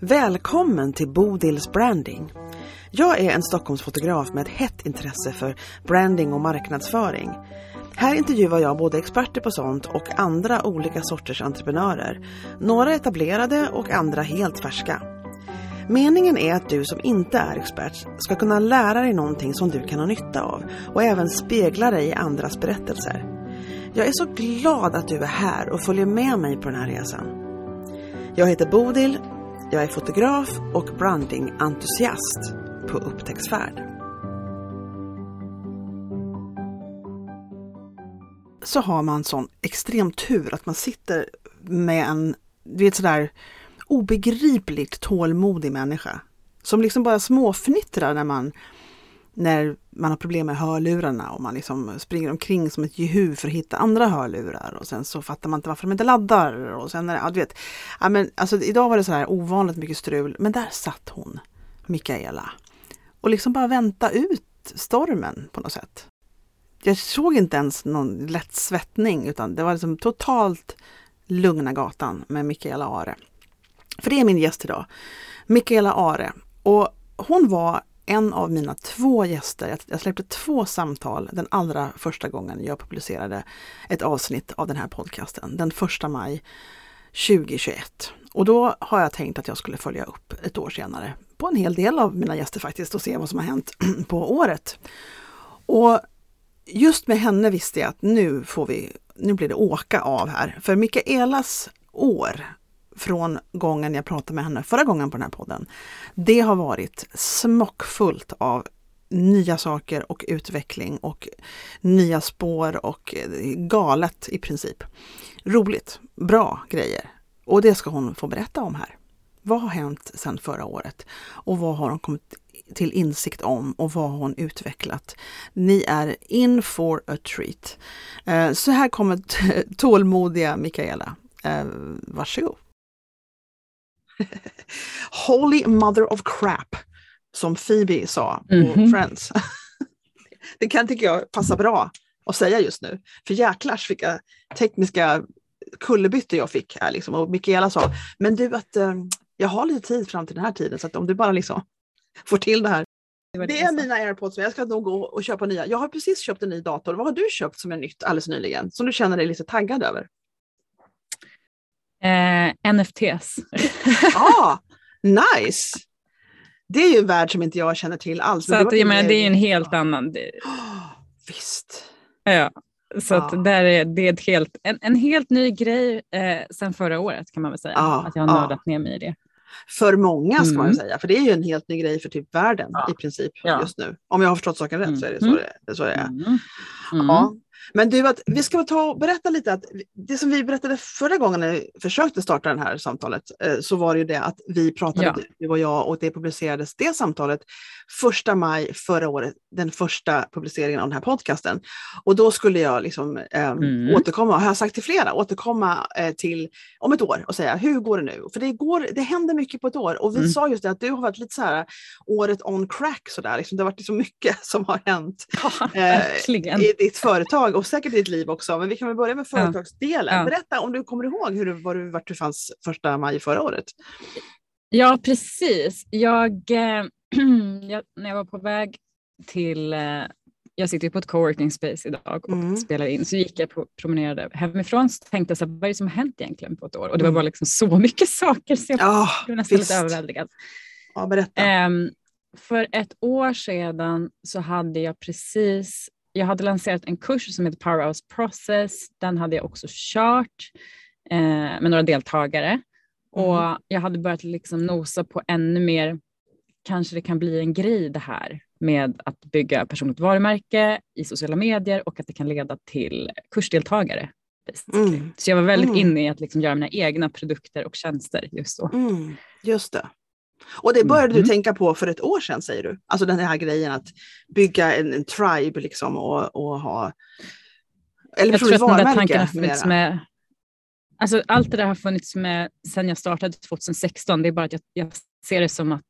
Välkommen till Bodils branding. Jag är en Stockholmsfotograf med ett hett intresse för branding och marknadsföring. Här intervjuar jag både experter på sånt och andra olika sorters entreprenörer. Några etablerade och andra helt färska. Meningen är att du som inte är expert ska kunna lära dig någonting som du kan ha nytta av och även spegla dig i andras berättelser. Jag är så glad att du är här och följer med mig på den här resan. Jag heter Bodil, jag är fotograf och brandingentusiast på upptäcktsfärd. Så har man sån extrem tur att man sitter med en, du vet, sådär obegripligt tålmodig människa som liksom bara småfnittrar när man har problem med hörlurarna och man liksom springer omkring som ett jehu för att hitta andra hörlurar och sen så fattar man inte varför de inte laddar och sen är det, ja, du vet, ja, men alltså idag var det så här ovanligt mycket strul, men där satt hon, Mikaela, och liksom bara vänta ut stormen på något sätt. Jag såg inte ens någon lätt svettning, utan det var liksom totalt lugna gatan med Mikaela Are. För det är min gäst idag, Mikaela Are. Och hon var en av mina 2 gäster. Jag släppte 2 samtal den allra första gången jag publicerade ett avsnitt av den här podcasten. Den 1 maj 2021. Och då har jag tänkt att jag skulle följa upp ett år senare på en hel del av mina gäster faktiskt och se vad som har hänt på året. Och just med henne visste jag att nu blir det åka av här. För Mikaelas år från gången jag pratade med henne förra gången på den här podden, det har varit smockfullt av nya saker och utveckling och nya spår och galet i princip. Roligt, bra grejer. Och det ska hon få berätta om här. Vad har hänt sedan förra året? Och vad har hon kommit till insikt om och vad hon utvecklat? Ni är in for a treat. Så här kommer tålmodiga Mikaela. Varsågod. Holy mother of crap, som Phoebe sa på Friends. Det kan, tycker jag, passa bra att säga just nu. För jäklars vilka tekniska kullerbytte jag fick här liksom. Och Mikaela sa, men du, att jag har lite tid fram till den här tiden, så att om du bara liksom får till det här. Det är mina AirPods, men jag ska nog gå och köpa nya. Jag har precis köpt en ny dator. Vad har du köpt som är nytt alldeles nyligen, som du känner dig lite taggad över? NFTs. Nice. Det är ju en värld som inte jag känner till alls. Så att, det är ju en helt annan. Visst. Ja, så att det är en helt ny grej sedan förra året, kan man väl säga. Att jag har nördat ner mig i det. För många ska man säga, för det är ju en helt ny grej för typ världen i princip just nu. Om jag har förstått saken rätt så är det så det är. Ja. Men du, att vi ska ta och berätta lite att det som vi berättade förra gången när vi försökte starta det här samtalet, så var det ju det att vi pratade, du och jag, och det publicerades det samtalet 1 maj förra året, den första publiceringen av den här podcasten. Och då skulle jag liksom återkomma, och jag har sagt till flera, återkomma till om ett år och säga, hur går det nu? För det händer mycket på ett år, och vi sa just det att du har varit lite så här året on crack sådär, liksom, det har varit så mycket som har hänt i ditt företag och säkert i ditt liv också, men vi kan väl börja med företagsdelen. Ja. Berätta om du kommer ihåg vart du fanns 1 maj förra året. Ja, precis. Jag när jag var på väg till, jag sitter ju på ett coworking space idag och spelar in, så gick jag promenerade hemifrån, så tänkte jag så här, vad är det som har hänt egentligen på ett år? Och det var bara liksom så mycket saker, så jag blev nästan lite överväldigad. Ja, berätta. För ett år sedan så hade jag precis, jag hade lanserat en kurs som heter Powerhouse Process. Den hade jag också kört med några deltagare. Och jag hade börjat liksom nosa på ännu mer, kanske det kan bli en grej det här med att bygga personligt varumärke i sociala medier och att det kan leda till kursdeltagare. Så jag var väldigt inne i att liksom göra mina egna produkter och tjänster just då. Just det. Och det började du tänka på för ett år sedan, säger du? Alltså den här grejen att bygga en tribe liksom och ha... Eller jag tror att den där tanken har funnits med... Alltså allt det där har funnits med sedan jag startade 2016. Det är bara att jag ser det som att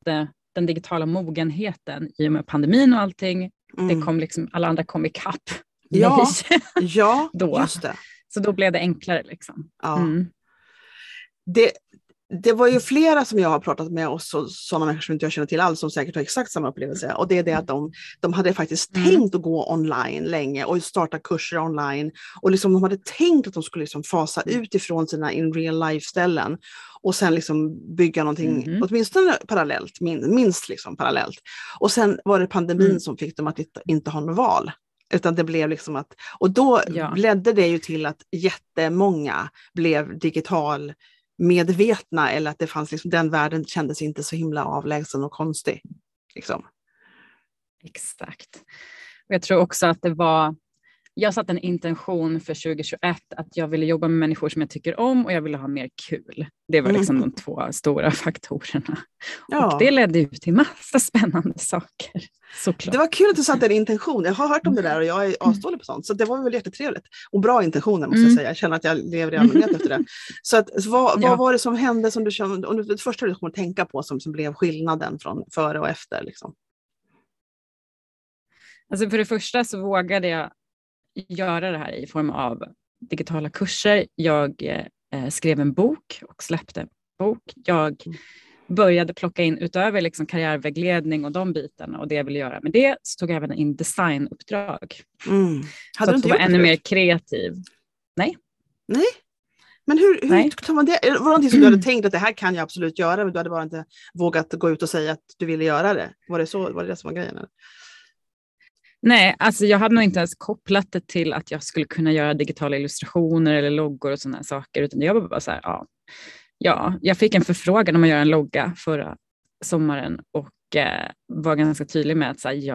den digitala mogenheten i och med pandemin och allting, det kom liksom, alla andra kom ikapp. Ja, just det. Så då blev det enklare liksom. Ja. Det... Det var ju flera som jag har pratat med och sådana människor som inte jag känner till alls som säkert har exakt samma upplevelse. Och det är det att de hade faktiskt tänkt att gå online länge och starta kurser online. Och liksom de hade tänkt att de skulle liksom fasa ut ifrån sina in real life-ställen och sen liksom bygga någonting, åtminstone parallellt, minst liksom parallellt. Och sen var det pandemin som fick dem att inte ha något val. Utan det blev liksom att, och då ledde det ju till att jättemånga blev digital medvetna, eller att det fanns liksom, den världen kändes inte så himla avlägsen och konstig. Liksom. Exakt. Och jag tror också att det var, jag satt en intention för 2021 att jag ville jobba med människor som jag tycker om och jag ville ha mer kul. Det var liksom de två stora faktorerna. Ja. Och det ledde ju till massa spännande saker. Såklart. Det var kul att du satte en intention. Jag har hört om det där och jag är avstående på sånt. Så det var väl jättetrevligt. Och bra intentioner måste jag säga. Jag känner att jag lever i allmänhet efter det. Så att, vad var det som hände som du kände, och det första du kommer att tänka på som blev skillnaden från före och efter? Liksom? Alltså för det första så vågade jag göra det här i form av digitala kurser. Jag skrev en bok och släppte en bok. Jag började plocka in utöver liksom karriärvägledning och de bitarna och det jag ville göra med det, så tog jag även in designuppdrag. Hade så du inte gjort det? Ännu mer kreativ. Nej. Men hur tar man det? Var det någonting som du hade tänkt att det här kan jag absolut göra, men du hade bara inte vågat gå ut och säga att du ville göra det? Var det som var grejen? Eller? Nej, alltså jag hade nog inte ens kopplat det till att jag skulle kunna göra digitala illustrationer eller loggor och sådana saker, utan jag var bara så här, jag fick en förfrågan om att göra en logga förra sommaren och var ganska tydlig med att säga,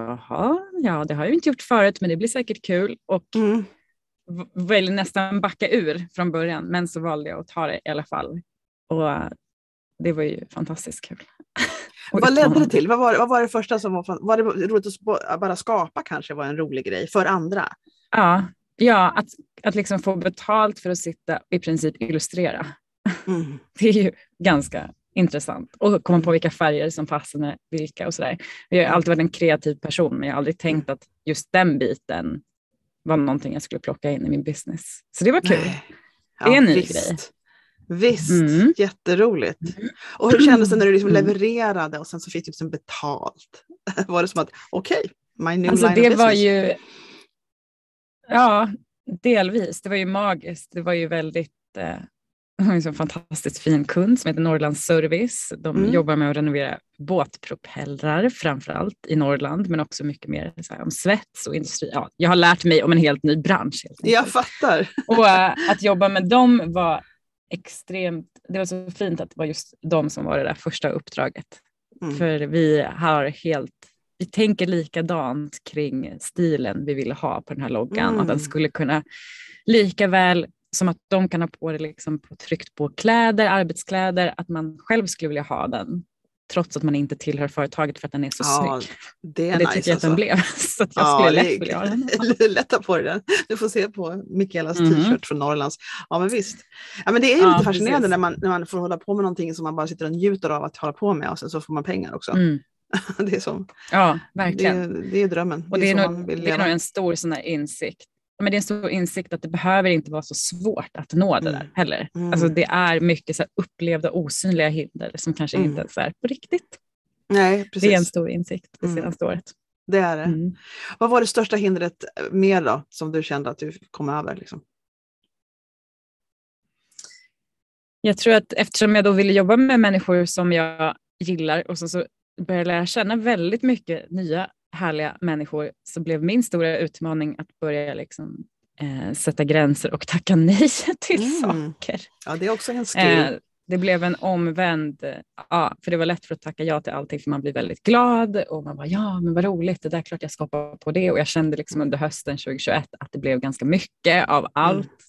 det har jag ju inte gjort förut, men det blir säkert kul, och ville nästan backa ur från början, men så valde jag att ta det i alla fall, och det var ju fantastiskt kul. Vad ledde det till? Vad var det första som var det roligt att bara skapa, kanske var en rolig grej för andra? Ja, att liksom få betalt för att sitta i princip illustrera. Det är ju ganska intressant. Och komma på vilka färger som passar med vilka och sådär. Jag har alltid varit en kreativ person, men jag har aldrig tänkt att just den biten var någonting jag skulle plocka in i min business. Så det var kul. Ja, det är en ny grej. Visst, jätteroligt. Och hur kändes det när du liksom levererade och sen så fick du liksom betalt? Var det som att, my new line of business? Var ju, delvis. Det var ju magiskt. Det var ju väldigt en fantastiskt fin kund som heter Norrlands Service. De jobbar med att renovera båtpropellrar framförallt i Norrland, men också mycket mer så här, om svets och industri. Ja, jag har lärt mig om en helt ny bransch. Jag fattar. Och att jobba med dem var extremt, det var så fint att det var just de som var det där första uppdraget. För vi tänker likadant kring stilen vi vill ha på den här loggan. Att den skulle kunna, lika väl som att de kan ha på det liksom tryckt på kläder, arbetskläder, att man själv skulle vilja ha den trots att man inte tillhör företaget, för att den är så snygg. Det är nice, tycker jag att den blev. Så att jag skulle lätt vilja ha den. Lätta på den. Du får se på Mikaelas t-shirt från Norrlands. Ja, men visst. Ja, men det är ju lite fascinerande när man får hålla på med någonting som man bara sitter och njuter av att hålla på med, och sen så får man pengar också. Det är som, verkligen. Det är drömmen. Och det är nog en stor sån här insikt. Men det är en stor insikt att det behöver inte vara så svårt att nå det där heller. Alltså det är mycket så här upplevda osynliga hinder som kanske inte ens är på riktigt. Nej, precis. Det är en stor insikt det senaste året. Det är det. Vad var det största hindret mer då som du kände att du kom över? Liksom? Jag tror att eftersom jag då ville jobba med människor som jag gillar och så började jag lära känna väldigt mycket nya härliga människor, så blev min stora utmaning att börja liksom, sätta gränser och tacka nej till saker. Ja, det är också en skill. Det blev en omvänd, för det var lätt för att tacka ja till allting, för man blir väldigt glad och man bara, men vad roligt, det där är klart jag ska hoppa på det, och jag kände liksom under hösten 2021 att det blev ganska mycket av allt.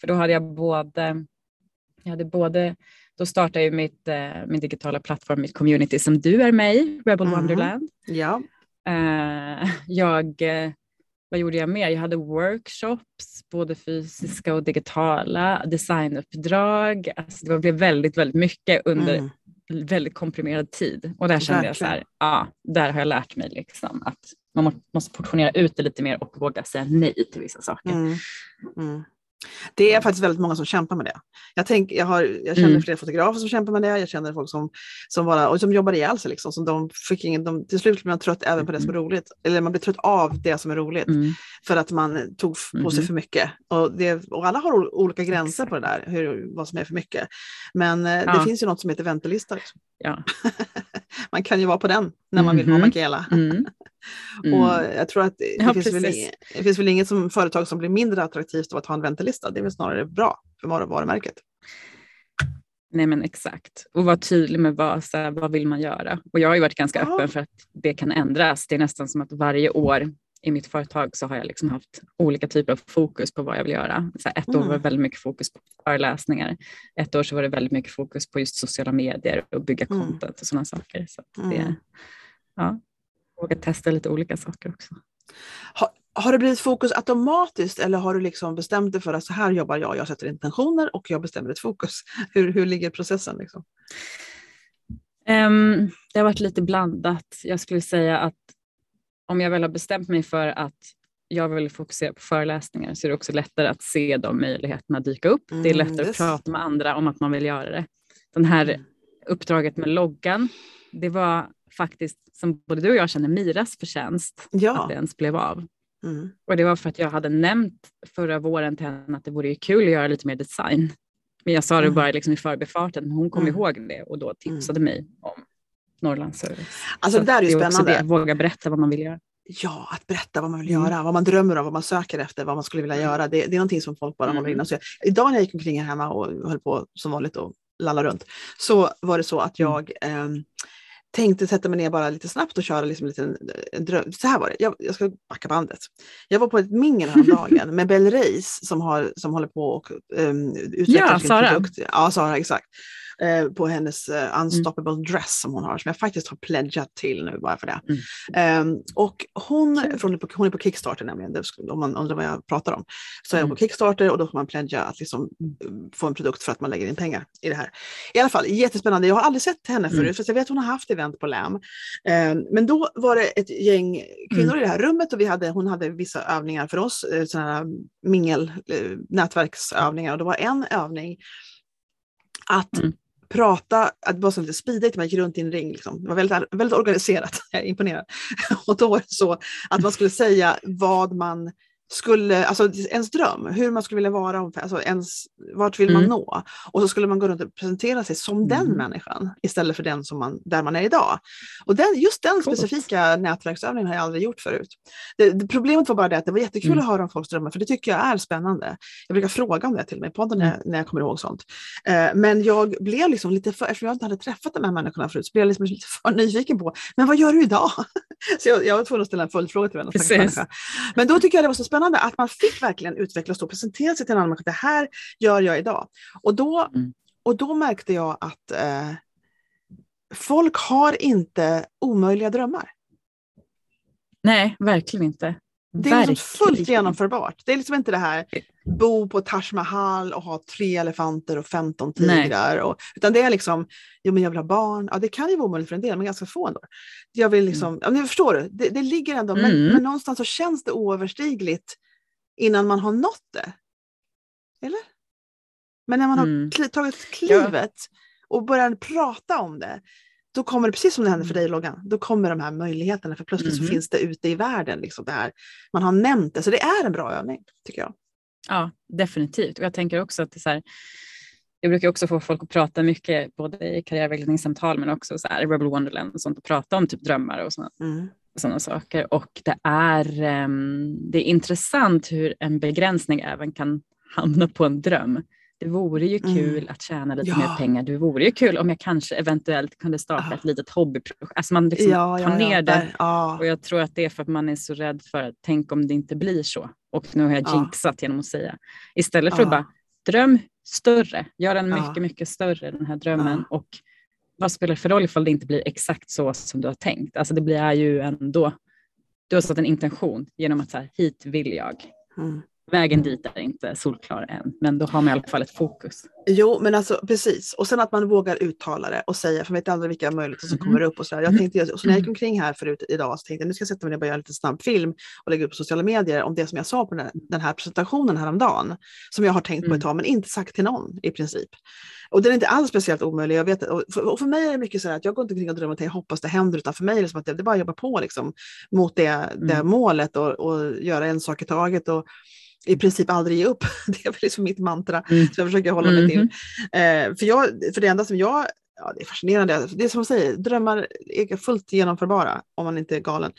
För då hade jag hade både då startade jag min digitala plattform, mitt community som du är med i, Rebel Wonderland. Ja. Vad gjorde jag mer? Jag hade workshops, både fysiska och digitala, designuppdrag. Alltså det blev väldigt, väldigt mycket under väldigt komprimerad tid. Och där kände jag så här, där har jag lärt mig liksom att man måste portionera ut det lite mer och våga säga nej till vissa saker. Det är faktiskt väldigt många som kämpar med det. Jag känner flera fotografer som kämpar med det. Jag känner folk som bara, och som jobbar ihjäl sig liksom, som de till slut blir man trött även på det som är roligt, eller man blir trött av det som är roligt för att man tog på sig för mycket. Och alla har olika gränser på det där, vad som är för mycket. Men det finns ju något som heter väntelista. Ja. Man kan ju vara på den när man vill ha Mikaela. Och jag tror att det finns väl inget som företag som blir mindre attraktivt av att ha en väntelista. Det är väl snarare bra för varumärket. Nej, men exakt. Och vara tydlig med vad vill man göra. Och jag har ju varit ganska öppen för att det kan ändras. Det är nästan som att varje år i mitt företag så har jag liksom haft olika typer av fokus på vad jag vill göra. Så här, ett år var det väldigt mycket fokus på föreläsningar. Ett år så var det väldigt mycket fokus på just sociala medier och bygga content och sådana saker. Så att det, våga testa lite olika saker också. Har det blivit fokus automatiskt, eller har du liksom bestämt dig för att så här jobbar jag sätter intentioner och jag bestämmer ett fokus? Hur ligger processen liksom? Det har varit lite blandat. Jag skulle säga att om jag väl har bestämt mig för att jag vill fokusera på föreläsningar så är det också lättare att se de möjligheterna dyka upp. Det är lättare att prata med andra om att man vill göra det. Den här uppdraget med loggan, det var faktiskt, som både du och jag känner, Miras förtjänst att det ens blev av. Och det var för att jag hade nämnt förra våren till henne att det vore ju kul att göra lite mer design. Men jag sa det bara liksom i förbifarten, men hon kom ihåg det och då tipsade mig om Norrlands Service. Alltså det där är ju spännande. Det, våga berätta vad man vill göra. Ja, att berätta vad man vill göra, vad man drömmer om, vad man söker efter, vad man skulle vilja göra. Det är någonting som folk bara håller inne. Så idag när jag gick omkring här hemma och höll på som vanligt och lallade runt, så var det så att jag tänkte sätta mig ner bara lite snabbt och köra liksom en dröm. Så här var det, jag ska backa bandet. Jag var på ett mingel häromdagen med Bell Reis som håller på och utvecklar sin produkt. Ja, Sara, exakt. På hennes unstoppable dress som hon har, som jag faktiskt har pledgat till nu bara för det. Och hon är på Kickstarter nämligen, om man undrar vad jag pratar om. Så är hon på Kickstarter och då får man pledga att liksom få en produkt för att man lägger in pengar i det här. I alla fall, jättespännande. Jag har aldrig sett henne förut, för jag vet att hon har haft event på LAM. Men då var det ett gäng kvinnor i det här rummet och hon hade vissa övningar för oss, sådana här mingel, nätverksövningar, och det var en övning att prata, att bara så lite speedigt, man gick runt i en ring liksom. Det var väldigt, väldigt organiserat, jag är imponerad. Och då var det så att man skulle säga vad man skulle, alltså ens dröm, hur man skulle vilja vara, alltså vart vill man nå, och så skulle man gå runt och presentera sig som den människan istället för den som där man är idag. Och just den specifika nätverksövningen har jag aldrig gjort förut. Det problemet var bara det att det var jättekul att höra om folks drömmar, för det tycker jag är spännande. Jag brukar fråga om det till mig på podden när jag kommer ihåg sånt. Men jag blev liksom lite för, eftersom jag inte hade träffat de här människorna förut, så blev jag liksom lite för nyfiken på, men vad gör du idag? Så jag var tvungen att ställa en följdfråga till henne. Men då tycker jag det var så spännande att man fick verkligen utvecklas och presentera sig till en annan människa. Det här gör jag idag. Och då märkte jag att folk har inte omöjliga drömmar. Nej, verkligen inte. Det är liksom fullt genomförbart. Det är liksom inte det här bo på Taj Mahal och ha 3 elefanter och 15 tigrar. Utan det är liksom, jo men jag vill ha barn. Ja, det kan ju vara omöjligt för en del, men ganska få ändå. Jag vill liksom, ja, nu förstår du, det ligger ändå, men någonstans så känns det oöverstigligt innan man har nått det. Eller? Men när man har tagit klivet och börjar prata om det, då kommer det, precis som det hände för dig Logan, då kommer de här möjligheterna, för plötsligt så finns det ute i världen liksom det här. Man har nämnt det, så det är en bra övning tycker jag. Ja, definitivt. Och jag tänker också att det är så här, jag brukar också få folk att prata mycket både i karriärvägledningssamtal men också så här Rebel Wonderland och sånt, att prata om typ drömmar och sådana saker. Och det är intressant hur en begränsning även kan hamna på en dröm. Det vore ju kul att tjäna lite mer pengar. Det vore ju kul om jag kanske eventuellt kunde starta ett litet hobbyprojekt. Alltså man liksom tar ner det. Ja. Och jag tror att det är för att man är så rädd för att tänk om det inte blir så. Och nu har jag jinxat genom att säga. Istället för att bara dröm större. Gör den mycket, mycket större, den här drömmen. Och vad spelar det för roll ifall det inte blir exakt så som du har tänkt? Alltså det blir ju ändå, du har satt en intention genom att så här, hit vill jag. vägen dit är inte solklar än, men då har man i alla fall ett fokus. Jo, men alltså precis. Och sen att man vågar uttala det och säga, för man vet aldrig vilka möjligheter som kommer upp och sådär. Jag tänkte, och så när jag gick omkring här förut idag så tänkte jag, nu ska jag sätta mig ner och bara göra en liten snabb film och lägga upp på sociala medier om det som jag sa på den här presentationen häromdagen, som jag har tänkt på ett tag men inte sagt till någon i princip. Och det är inte alls speciellt omöjligt, jag vet, och för mig är det mycket så här att jag går inte kring och drömmer att jag hoppas det händer, utan för mig är det som att det bara jobbar på liksom, mot det målet och göra en sak i taget och i princip aldrig ge upp. Det är väl liksom mitt mantra som jag försöker hålla mig till. För det enda som jag, ja, det är fascinerande, det är som jag säger, drömmar är fullt genomförbara om man inte är galen.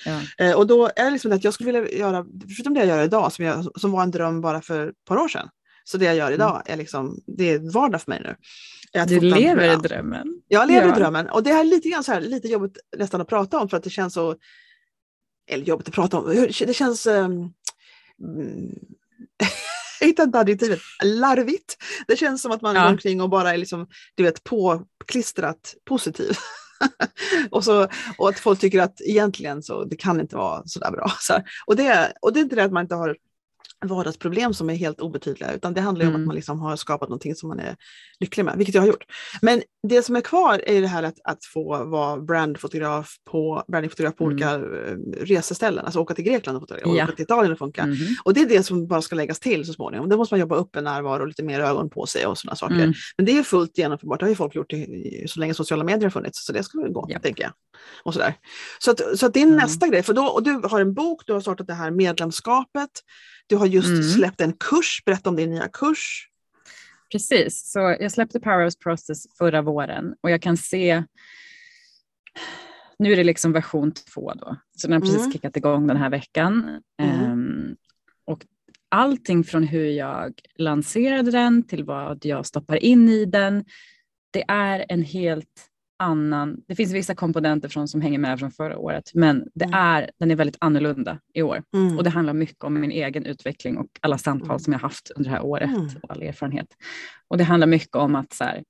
Och då är det liksom att jag skulle vilja göra, förutom det jag gör idag som var en dröm bara för ett par år sedan. Så det jag gör idag är liksom, det är vardag för mig nu. Du lever i drömmen. Jag lever i drömmen. Och det är lite grann så här, lite jobbigt nästan att prata om för att det känns så, eller jobbigt att prata om, det känns larvigt. Det känns som att man går omkring och bara är liksom, du vet, påklistrat positiv. och att folk tycker att egentligen så det kan inte vara så där bra. Så här. Och det är inte det att man inte har vardagsproblem som är helt obetydliga, utan det handlar ju om att man liksom har skapat någonting som man är lycklig med, vilket jag har gjort. Men det som är kvar är det här att få vara brandfotograf på olika reseställen, alltså åka till Grekland och fotografera, åka till Italien och funka. Och det är det som bara ska läggas till så småningom. Då måste man jobba upp en närvaro och lite mer ögon på sig och sådana saker. Men det är fullt genomförbart, det har ju folk gjort så länge sociala medier har funnits, så det ska väl gå, tänker jag. Och sådär. Så att det är nästa grej, för då, och du har en bok, du har startat det här medlemskapet. Du har just släppt en kurs. Berätta om din nya kurs. Precis. Så jag släppte Powerhouse Process förra våren. Och jag kan se... Nu är det liksom version 2 då. Så den har precis kickat igång den här veckan. Och allting från hur jag lanserade den till vad jag stoppar in i den. Det är en helt annan... Det finns vissa komponenter som hänger med från förra året, men den är väldigt annorlunda i år. Och det handlar mycket om min egen utveckling och alla samtal som jag haft under det här året och all erfarenhet. Och det handlar mycket om att så här,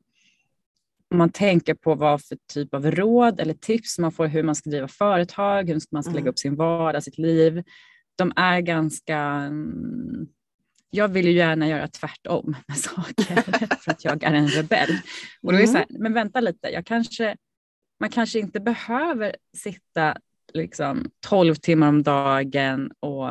om man tänker på vad för typ av råd eller tips man får, hur man ska driva företag, hur man ska lägga upp sin vardag, sitt liv. De är ganska... Jag vill ju gärna göra tvärtom med saker för att jag är en rebell. Och då är det så här, men vänta lite, man kanske inte behöver sitta liksom 12 timmar om dagen och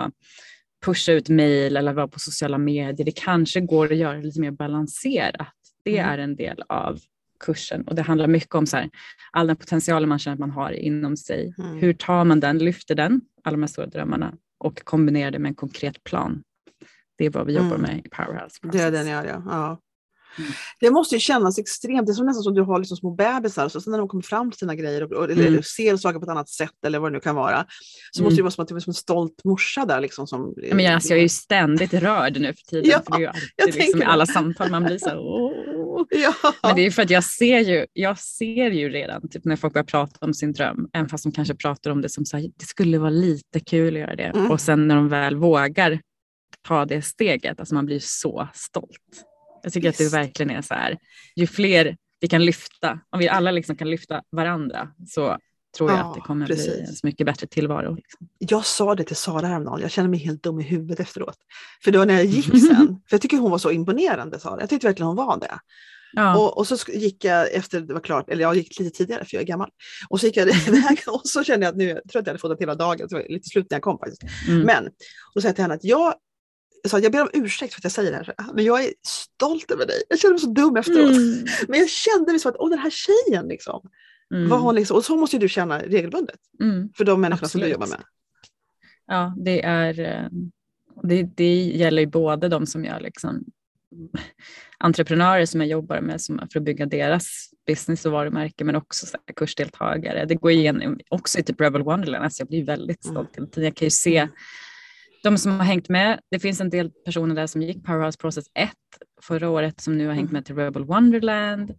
pusha ut mejl eller vara på sociala medier. Det kanske går att göra lite mer balanserat. Det är en del av kursen, och det handlar mycket om så här, all den potential man känner att man har inom sig. Hur tar man den, lyfter den, alla de här stora drömmarna, och kombinerar det med en konkret plan. Det är vad vi jobbar med i Powerhouse Process. Det är den jag gör, ja. Det måste ju kännas extremt. Det är som nästan som du har liksom små bebisar, så sen när de kommer fram till sina grejer eller ser saker på ett annat sätt eller vad det nu kan vara, så måste det vara som att du är som en stolt morsa där liksom, som... Men alltså, jag är ju ständigt rörd nu för tiden. Ja, för det är ju alltid liksom, i alla samtal man blir så här, Men det är ju för att jag ser ju redan typ, när folk börjar prata om sin dröm, även fast de kanske pratar om det som så här, det skulle vara lite kul att göra det. Och sen när de väl vågar ta det steget, alltså man blir så stolt. Jag tycker att det verkligen är så här, ju fler vi kan lyfta, om vi alla liksom kan lyfta varandra, så tror jag att det kommer bli en så mycket bättre tillvaro. Liksom. Jag sa det till Sara Hernal, jag känner mig helt dum i huvudet efteråt. För då när jag gick sen, för jag tycker hon var så imponerande, Sara. Jag tyckte verkligen hon var det. Ja. Och så gick jag efter det var klart, eller jag gick lite tidigare för jag är gammal, och så gick jag iväg och så kände jag att nu, jag tror att jag hade fått det hela dagen, så var lite slut när jag kom faktiskt. Men, och så sa jag till henne att jag ber om ursäkt för att jag säger det här, men jag är stolt över dig. Jag kände mig så dum efteråt. Men jag kände mig så att, den här tjejen liksom, vad hon liksom, och så måste ju du känna regelbundet för de människorna som du jobbar med. Ja, det gäller ju både de som jag liksom, entreprenörer som jag jobbar med för att bygga deras business och varumärke, men också så här, kursdeltagare. Det går igen också i typ Rebel Wonderland, alltså jag blir väldigt stolt. Jag kan ju se de som har hängt med, det finns en del personer där som gick Powerhouse Process 1 förra året som nu har hängt med till Rebel Wonderland,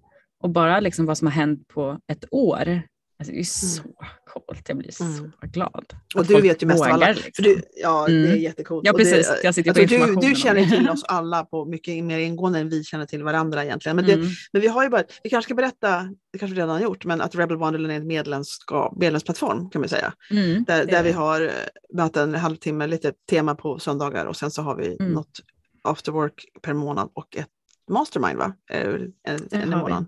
och bara liksom vad som har hänt på ett år Alltså det är så coolt, jag blir så glad. Och du vet ju mest av alla. Liksom. Du, ja, det är jättecoolt. Ja, precis. Jag sitter på informationen. Du känner till oss alla på mycket mer ingående än vi känner till varandra egentligen. Men, men vi har ju börjat, vi kanske ska berätta, det kanske vi redan har gjort, men att Rebel Wonderland är en medlemsplattform kan man säga. Mm. Där vi har möten en halvtimme, lite tema på söndagar och sen så har vi något after work per månad och ett mastermind va? En månad.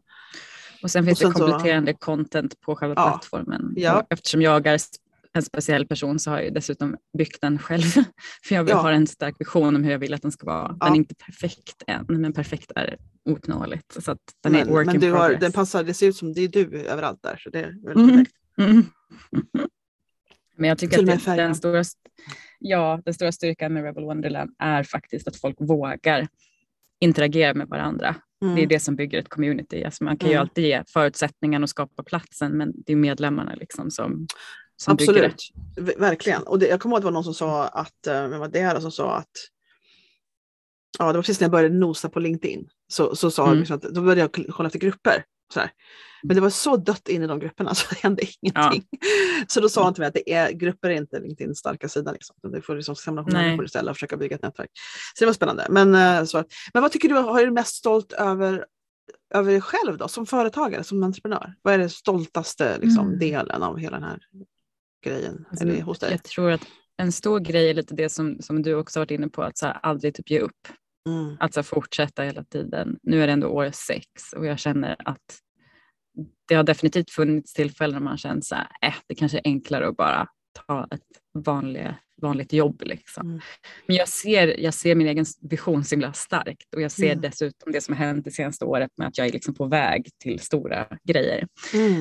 Och sen finns och sen det kompletterande content på själva plattformen. Ja. Eftersom jag är en speciell person så har jag ju dessutom byggt den själv. För jag har en stark vision om hur jag vill att den ska vara. Den är inte perfekt än, men perfekt är ouppnåeligt. Så att den är work in progress. Men den passar, det ser ut som det är du överallt där. Så det är väldigt perfekt. Men jag tycker att den stora styrkan med Rebel Wonderland är faktiskt att folk vågar interagera med varandra. Det är det som bygger ett community. Alltså man kan ju alltid ge förutsättningarna och skapa platsen, men det är medlemmarna liksom som bygger det. Absolut, verkligen. Och jag kommer ihåg att det var någon som sa att, vem var det här som sa att, ja det var precis när jag började nosa på LinkedIn, så sa jag att då började jag kolla efter grupper. Så här. Men det var så dött in i de grupperna så det hände ingenting. Så då sa han till mig att grupper är inte LinkedIn starka sidan. Liksom. Du får liksom samla människor istället och försöka bygga ett nätverk. Så det var spännande. Men vad tycker du har du mest stolt över dig själv då? Som företagare, som entreprenör? Vad är den stoltaste liksom, delen av hela den här grejen? Alltså, eller hos dig? Jag tror att en stor grej är lite det som du också varit inne på. Att så här, aldrig typ ge upp. Alltså fortsätta hela tiden. Nu är det ändå år 6 och jag känner att det har definitivt funnits tillfällen när man känner så här, det kanske är enklare att bara ta ett vanligt jobb liksom. Men jag ser min egen vision så himla starkt och jag ser dessutom det som har hänt det senaste året med att jag är liksom på väg till stora grejer.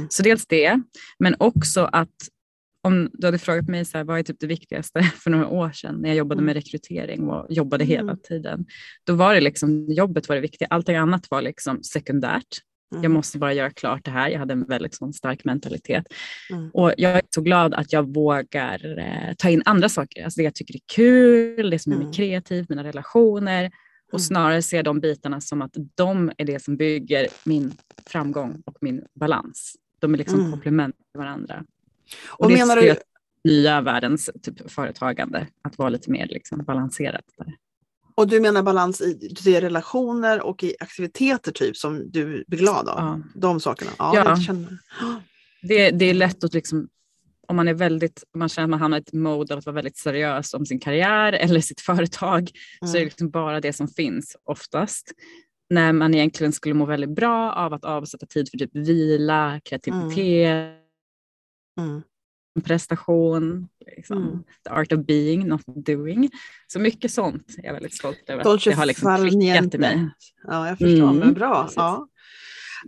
Så dels det, men också att om du hade frågat mig så här, vad är typ det viktigaste för några år sedan när jag jobbade med rekrytering och jobbade hela tiden, då var det liksom, jobbet var det viktiga, allting annat var liksom sekundärt. Jag måste bara göra klart det här. Jag hade en väldigt sån stark mentalitet. Och jag är så glad att jag vågar ta in andra saker. Alltså det jag tycker är kul, det som är mer kreativt, mina relationer. Och snarare ser de bitarna som att de är det som bygger min framgång och min balans. De är liksom komplement till varandra. Och det menar du nya världens typ företagande. Att vara lite mer liksom balanserat där. Och du menar balans i relationer och i aktiviteter typ som du blir glad av? Ja. De sakerna? Ja. Det är lätt att liksom, om man är väldigt, man känner att man hamnar i ett mode av att vara väldigt seriös om sin karriär eller sitt företag, så är det liksom bara det som finns oftast. När man egentligen skulle må väldigt bra av att avsätta tid för typ vila, kreativitet, prestation, liksom, the art of being, not doing. Så mycket sånt är jag väldigt stolt över. Det har liksom klickat i mig. Ja, jag förstår. Men bra. Ja.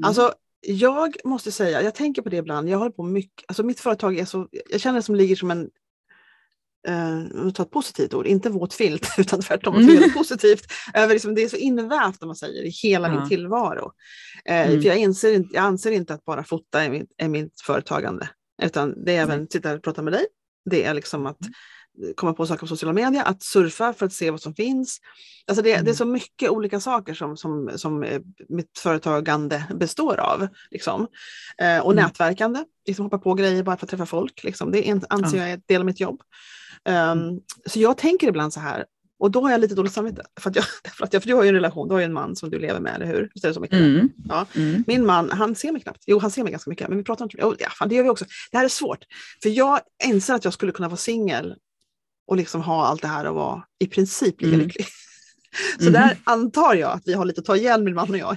Alltså, jag måste säga, jag tänker på det ibland. Jag håller på mycket, alltså mitt företag är så, jag känner det som ligger som en ta ett positivt ord, inte våt filt utan tvärtom positivt över liksom, det är så invävt om man säger i hela min tillvaro. För jag anser inte att bara fota är mitt företagande. Utan det är även sitta och prata med dig. Det är liksom att komma på saker på sociala medier. Att surfa för att se vad som finns. Alltså det är så mycket olika saker som mitt företagande består av. Liksom. Och nätverkande. Liksom hoppa på grejer bara för att träffa folk. Liksom. Det anser jag är en del av mitt jobb. Så jag tänker ibland så här. Och då har jag lite dåligt samvete. För du har ju en relation, du har ju en man som du lever med, eller hur? Visst är det så mycket? Ja. Min man, han ser mig knappt. Jo, han ser mig ganska mycket, men vi pratar inte. Det gör vi också. Det här är svårt. För jag inser att jag skulle kunna vara singel och liksom ha allt det här och vara i princip lika lycklig. Så där antar jag att vi har lite att ta igen, min man och jag.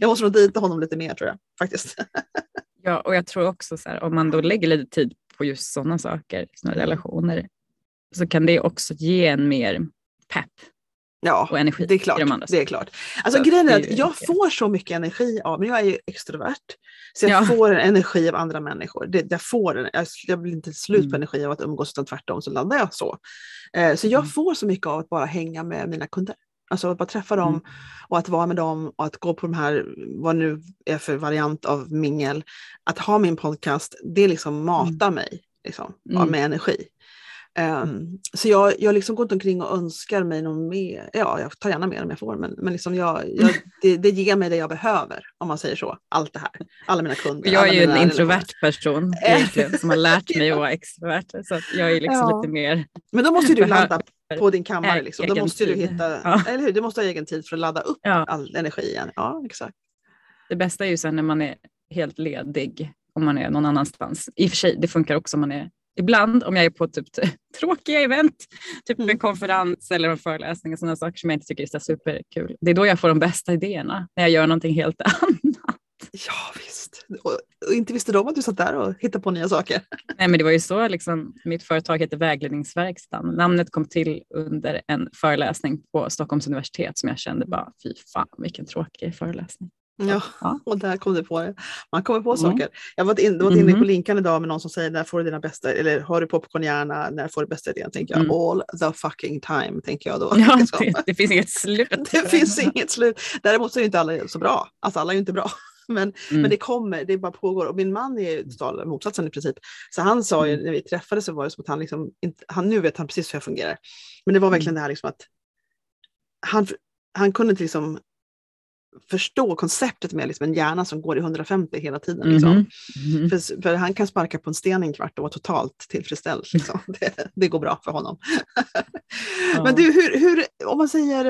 Jag måste nog dita honom lite mer, tror jag, faktiskt. Ja, och jag tror också så här, om man då lägger lite tid på just sådana saker, sådana relationer, så kan det också ge en mer pepp och energi. Det är klart. Alltså grejen är att jag får så mycket energi av, men jag är ju extrovert. Så jag får en energi av andra människor. Jag blir inte slut på energi av att umgås, utan tvärtom så landar jag så. Så jag får så mycket av att bara hänga med mina kunder. Alltså att bara träffa dem och att vara med dem och att gå på de här, vad nu är för variant av mingel. Att ha min podcast, det liksom matar mig liksom, med energi. Så jag liksom går omkring och önskar mig någon mer. Ja, jag tar gärna mer om jag får, men liksom det ger mig det jag behöver, om man säger så. Allt det här, alla mina kunder. Jag är ju en introvert person som har lärt mig att vara extrovert, så att jag är liksom lite mer. Men då måste du landa på din kammare liksom. Då måste du hitta, eller hur? Du måste ha egen tid för att ladda upp all energi igen. Ja, exakt. Det bästa är ju sen när man är helt ledig, om man är någon annanstans. I och för sig, det funkar också om man är ibland, om jag är på typ tråkiga event, typ en konferens eller en föreläsning och sådana saker som jag inte tycker är superkul. Det är då jag får de bästa idéerna, när jag gör någonting helt annat. Ja, visst. Och inte visste de att du satt där och hittade på nya saker. Nej, men det var ju så liksom, mitt företag heter Vägledningsverkstan. Namnet kom till under en föreläsning på Stockholms universitet som jag kände bara, fy fan, vilken tråkig föreläsning. Ja, och där kom du på det. Man kommer på saker. Jag var inne på Linkan idag med någon som säger, när får du dina bästa, eller har du popcorn gärna, när får du bästa idén, tänker jag. All the fucking time, tänker jag då. Ja, det finns inget slut. Det finns inget slut. Däremot så är ju inte alla så bra. Alltså alla är ju inte bra. Men det kommer, det bara pågår. Och min man är total motsatsen i princip. Så han sa ju, när vi träffades så var det som att han liksom, han nu vet han precis hur jag fungerar. Men det var verkligen det här liksom att han kunde inte liksom förstå konceptet med liksom en hjärna som går i 150 hela tiden liksom. För han kan sparka på en sten en kvart och vara totalt tillfredsställd liksom. Det går bra för honom. Men du, hur om man säger,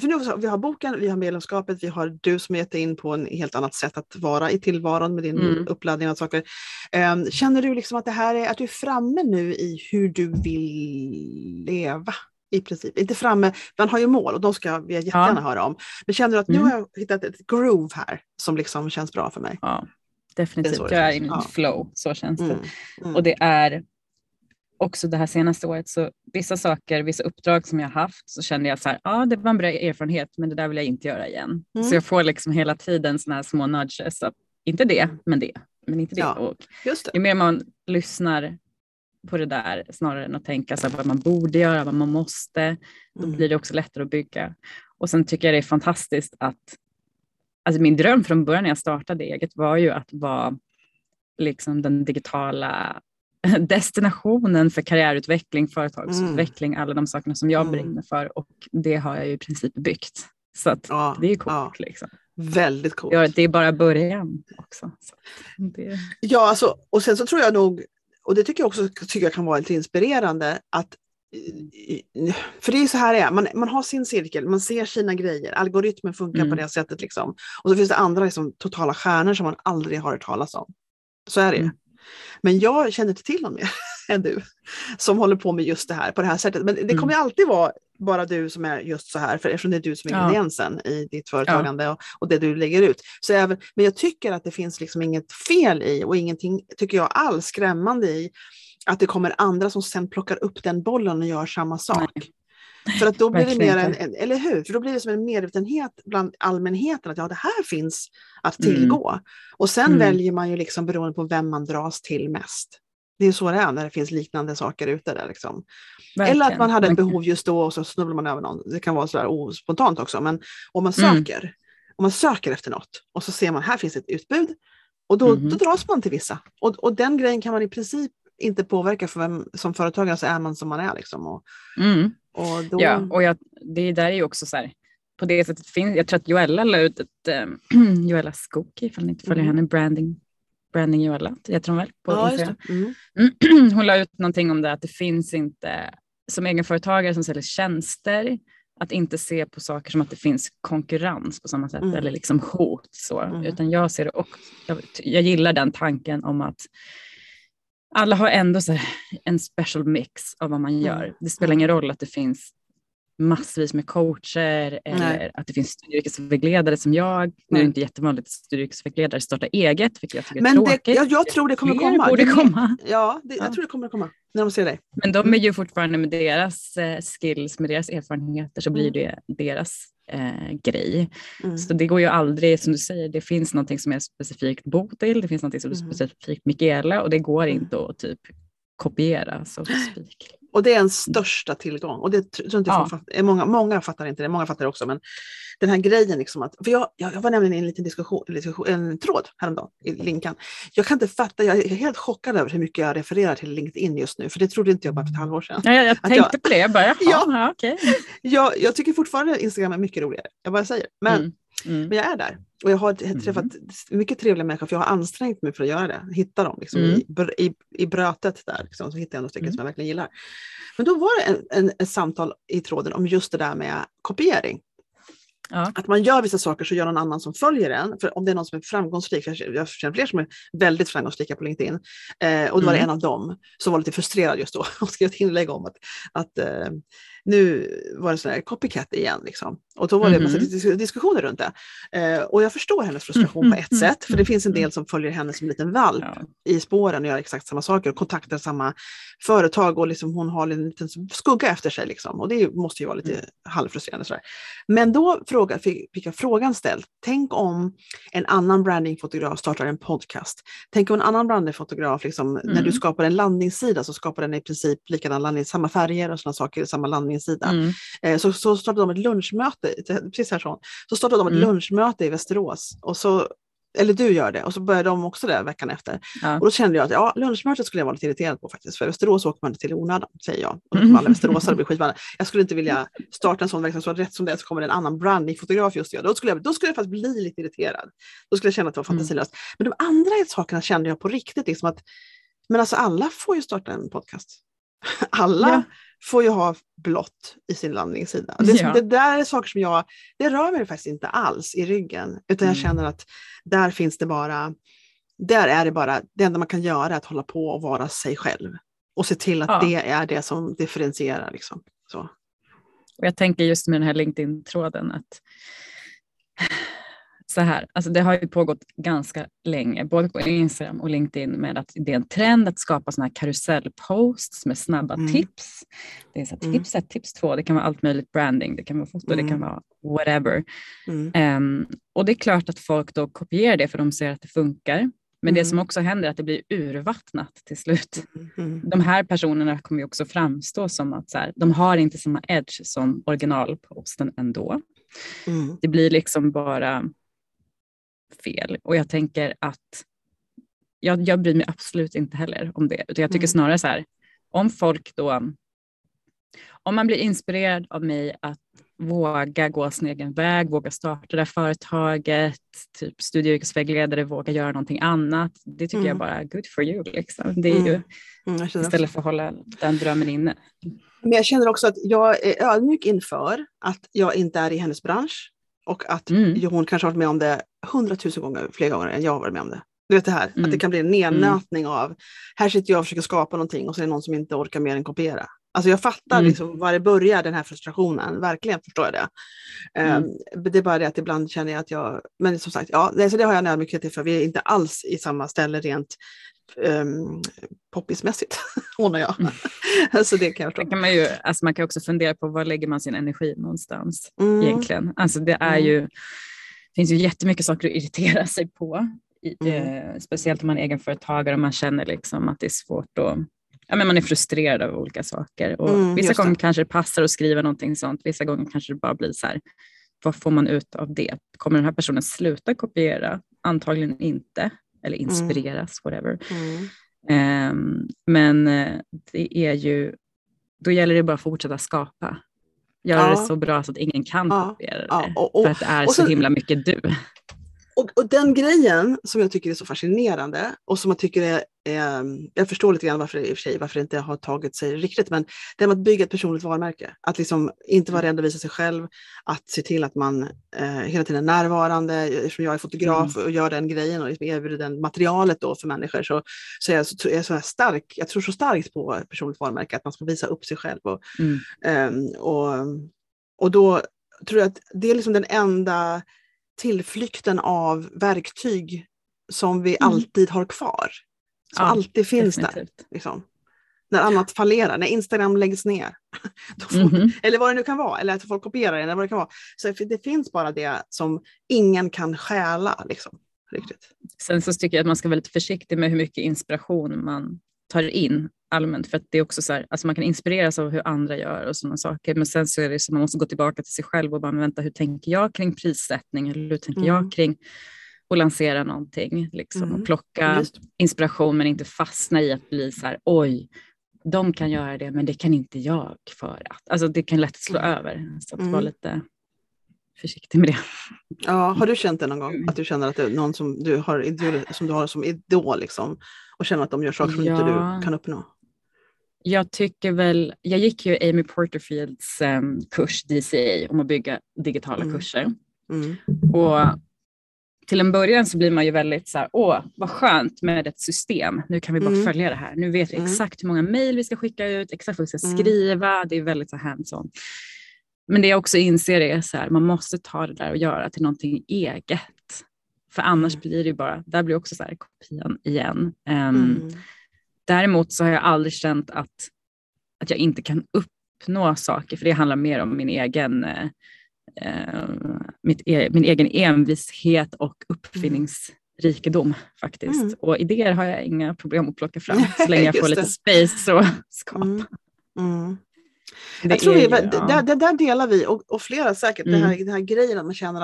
för nu, vi har boken, vi har medlemskapet, vi har du som gett in på en helt annat sätt att vara i tillvaron med din uppladdning och saker. Känner du liksom att det här är, att du är framme nu i hur du vill leva? I princip, inte framme, man har ju mål och de ska vi jättegärna höra om. Men känner du att nu har jag hittat ett groove här som liksom känns bra för mig? Ja, definitivt. Jag är i min flow, så känns det. Och det är också det här senaste året, så vissa saker, vissa uppdrag som jag haft, så kände jag så här, det var en bra erfarenhet, men det där vill jag inte göra igen. Så jag får liksom hela tiden såna här små nudges, så inte det, men det. Men inte det. Ja, och just det. Ju mer man lyssnar på det där, snarare än att tänka så här, vad man borde göra, vad man måste, då blir det också lättare att bygga. Och sen tycker jag det är fantastiskt att, alltså min dröm från början när jag startade eget var ju att vara liksom den digitala destinationen för karriärutveckling, företagsutveckling, alla de sakerna som jag brinner för, och det har jag ju i princip byggt. Så att det är coolt liksom. Väldigt coolt. Ja, det är bara början också. Så det... Ja, alltså, och sen så tror jag nog, och det tycker jag kan vara lite inspirerande att, för det är så här det är, man har sin cirkel, man ser sina grejer, algoritmen funkar på det sättet liksom, och så finns det andra liksom, totala stjärnor som man aldrig har hört talas om, så är det men jag känner inte till någon mer än du som håller på med just det här på det här sättet, men det kommer ju alltid vara bara du som är just så här, för eftersom det är du som är ingrediensen i ditt företagande och det du lägger ut, så även, men jag tycker att det finns liksom inget fel i, och ingenting tycker jag alls skrämmande i att det kommer andra som sen plockar upp den bollen och gör samma sak. För att då blir det mer en, eller hur? För då blir det som en medvetenhet bland allmänheten att det här finns att tillgå. Och sen väljer man ju liksom beroende på vem man dras till mest. Det är så det är när det finns liknande saker ute där liksom. Eller att man hade ett behov just då och så snubblar man över någon. Det kan vara sådär ospontant också, men om man söker efter något och så ser man här finns ett utbud, och då dras man till vissa. Och den grejen kan man i princip inte påverka, för vem, som företagare så är man som man är liksom. Och då... Ja, och det där är ju också så här, på det sättet finns, jag tror att Joella la ut ett Joella Skokie, ifall ni inte följer henne, branding Joella, jag tror väl på Instagram. Hon la ut någonting om det, att det finns inte, som egenföretagare som säljer tjänster, att inte se på saker som att det finns konkurrens på samma sätt, eller liksom hot så, utan jag ser det, och jag gillar den tanken om att alla har ändå så här en special mix av vad man gör. Det spelar ingen roll att det finns massvis med coacher eller att det finns studieyrkesvägledare som jag. Nu är det inte jättevanligt att studieyrkesvägledare startar eget, vilket jag tycker är tråkigt. Jag tror det kommer komma. Jag tror det kommer komma när de ser dig. Men de är ju fortfarande med deras skills, med deras erfarenheter, så blir det deras grej. Så det går ju aldrig, som du säger, det finns någonting som är specifikt Bodil, det finns någonting som är specifikt Mikaela, och det går inte att typ kopiera så specifikt. Och det är en största tillgång. Och det tror jag inte många fattar inte det. Många fattar det också. Men den här grejen liksom att... För jag var nämligen i en liten diskussion, en tråd häromdagen i Linkan. Jag kan inte fatta, jag är helt chockad över hur mycket jag refererar till LinkedIn just nu. För det trodde inte jag bara för ett halvår sedan. Ja, jag tänkte på det bara. Ja, okej. Jag tycker fortfarande Instagram är mycket roligare. Jag bara säger. Men jag är där. Och jag har träffat mycket trevliga människor, för jag har ansträngt mig för att göra det. Hitta dem liksom, i brötet där. Liksom, så hittar jag några stycken som jag verkligen gillar. Men då var det ett samtal i tråden om just det där med kopiering. Ja. Att man gör vissa saker så gör någon annan som följer en. För om det är någon som är framgångsrik, jag känner fler som är väldigt framgångsrika på LinkedIn. Och då var det en av dem som var lite frustrerad just då. Och skrev ett inlägg om att nu var det sån här copycat igen. Liksom. Och då var det en massa diskussioner runt det. Och jag förstår hennes frustration på ett sätt. För det finns en del som följer henne som en liten valp i spåren och gör exakt samma saker. Och kontaktar samma företag och liksom hon har en liten skugga efter sig. Liksom. Och det måste ju vara lite halvfrustrerande. Sådär. Men då fick jag frågan ställd. Tänk om en annan brandingfotograf startar en podcast. Tänk om en annan brandingfotograf, liksom, när du skapar en landningssida så skapar den i princip likadan landning, samma färger och sådana saker, samma landningssida. Så startade de ett lunchmöte, precis här så startade de ett lunchmöte i Västerås och så, eller du gör det, och så började de också det veckan efter. Ja. Och då kände jag att lunchmötet skulle jag vara lite irriterad på faktiskt, för Västerås åker man till i onödan, säger jag. Och alla västeråsare blir skitbannade. Jag skulle inte vilja starta en sån verksamhet, så rätt som det så kommer en annan brandingfotograf just det. Då skulle jag faktiskt bli lite irriterad. Då skulle jag känna att det var fantasilöst. Men de andra sakerna kände jag på riktigt, liksom att, men alltså alla får ju starta en podcast. Alla får ju ha blått i sin landningssida. Det där är saker som det rör mig faktiskt inte alls i ryggen, utan jag känner att där är det bara det enda man kan göra är att hålla på och vara sig själv och se till att det är det som differentierar liksom. Så. Och jag tänker just med den här LinkedIn-tråden att så här, alltså det har ju pågått ganska länge, både på Instagram och LinkedIn, med att det är en trend att skapa såna här karusellposts med snabba tips. Det är så här, tips 1, tips 2, det kan vara allt möjligt branding, det kan vara foto, det kan vara whatever. Och det är klart att folk då kopierar det för de ser att det funkar. Men det som också händer är att det blir urvattnat till slut. De här personerna kommer ju också framstå som att så här, de har inte samma edge som originalposten ändå. Det blir liksom bara fel. Och jag tänker att jag bryr mig absolut inte heller om det. Utan jag tycker snarare så här, om folk då, om man blir inspirerad av mig att våga gå sin egen väg, våga starta det här företaget, typ studie- och yrkesvägledare, våga göra någonting annat, det tycker jag bara good for you liksom. Det är ju istället för att hålla den drömmen inne. Men jag känner också att jag är ödmjuk inför att jag inte är i hennes bransch. Och att hon kanske har varit med om det 100 000 gånger, fler gånger än jag har varit med om det. Du vet det här, att det kan bli en nednötning av, här sitter jag och försöker skapa någonting och så är det någon som inte orkar mer än kopiera. Alltså jag fattar liksom var det börjar den här frustrationen, verkligen förstår jag det. Det är bara det att ibland känner jag att jag, men som sagt, så det har jag en ödmjukhet till för vi är inte alls i samma ställe rent poppismässigt, hon och jag. Alltså det kan jag förstå. Man kan också fundera på var lägger man sin energi någonstans egentligen. Alltså det är ju, det finns ju jättemycket saker att irritera sig på. Speciellt om man är egenföretagare och man känner liksom att det är svårt att, men man är frustrerad över olika saker. Och vissa gånger kanske det passar att skriva någonting sånt. Vissa gånger kanske det bara blir så här, vad får man ut av det? Kommer den här personen sluta kopiera? Antagligen inte. Eller inspireras, whatever. Men det är ju, då gäller det bara att fortsätta skapa. Göra det så bra så att ingen kan kopiera det. För att det är så himla mycket du. Och den grejen som jag tycker är så fascinerande och som jag tycker jag förstår lite grann varför, i och för sig, varför det inte har tagit sig riktigt, men det är att bygga ett personligt varumärke. Att liksom inte vara rädd att visa sig själv, att se till att man hela tiden är närvarande. Eftersom jag är fotograf och gör den grejen och erbjuder den materialet då för människor, så är jag så här stark. Jag tror så starkt på personligt varumärke att man ska visa upp sig själv. Och då tror jag att det är liksom den enda tillflykten av verktyg som vi alltid har kvar, som alltid finns definitivt där liksom. När annat fallerar, när Instagram läggs ner eller vad det nu kan vara, eller att folk kopierar det, eller vad det kan vara, så det finns bara det som ingen kan stjäla liksom, riktigt. Sen så tycker jag att man ska vara lite försiktig med hur mycket inspiration man tar in. allmänt, för att det är också så här, alltså man kan inspireras av hur andra gör och sådana saker, men sen så är det så man måste gå tillbaka till sig själv och bara vänta, hur tänker jag kring prissättning, eller hur tänker jag kring att lansera någonting liksom, och plocka inspiration men inte fastna i att bli så här, oj, de kan göra det men det kan inte jag, för att alltså det kan lätt slå över, så att vara lite försiktig med det. Ja, har du känt det någon gång? Att du känner att det är någon som du har som idol liksom, och känner att de gör saker som inte du kan uppnå? Jag tycker väl, jag gick ju Amy Porterfields kurs DCA om att bygga digitala kurser. Mm. Och till en början så blir man ju väldigt så här, åh vad skönt med ett system. Nu kan vi bara följa det här. Nu vet vi exakt hur många mejl vi ska skicka ut, exakt vad vi ska skriva. Det är väldigt så hands-on. Men det jag också inser är så här, man måste ta det där och göra till någonting eget. För annars blir det bara, där blir också så här kopian igen. Däremot så har jag aldrig känt att jag inte kan uppnå saker. För det handlar mer om min egen, min egen envishet och uppfinningsrikedom faktiskt. Och idéer har jag inga problem att plocka fram. Så länge jag får lite space så skapa. Jag tror det där delar vi och flera säkert, den här grejen att man känner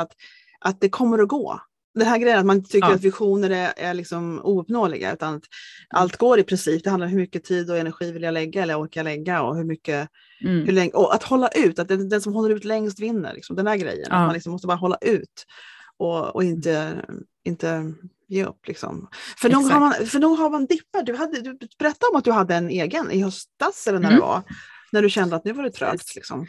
att det kommer att gå. Den här grejen att man tycker att visioner är liksom ouppnåeliga, utan att allt går i princip. Det handlar om hur mycket tid och energi vill jag lägga eller orkar lägga, och hur mycket, hur länge, och att hålla ut, att den som håller ut längst vinner liksom, den där grejen, att man liksom måste bara hålla ut och inte ge upp liksom. För nog har man dippar. Du berättade om att du hade en egen i höstas eller när det var. När du kände att nu var det trögt liksom.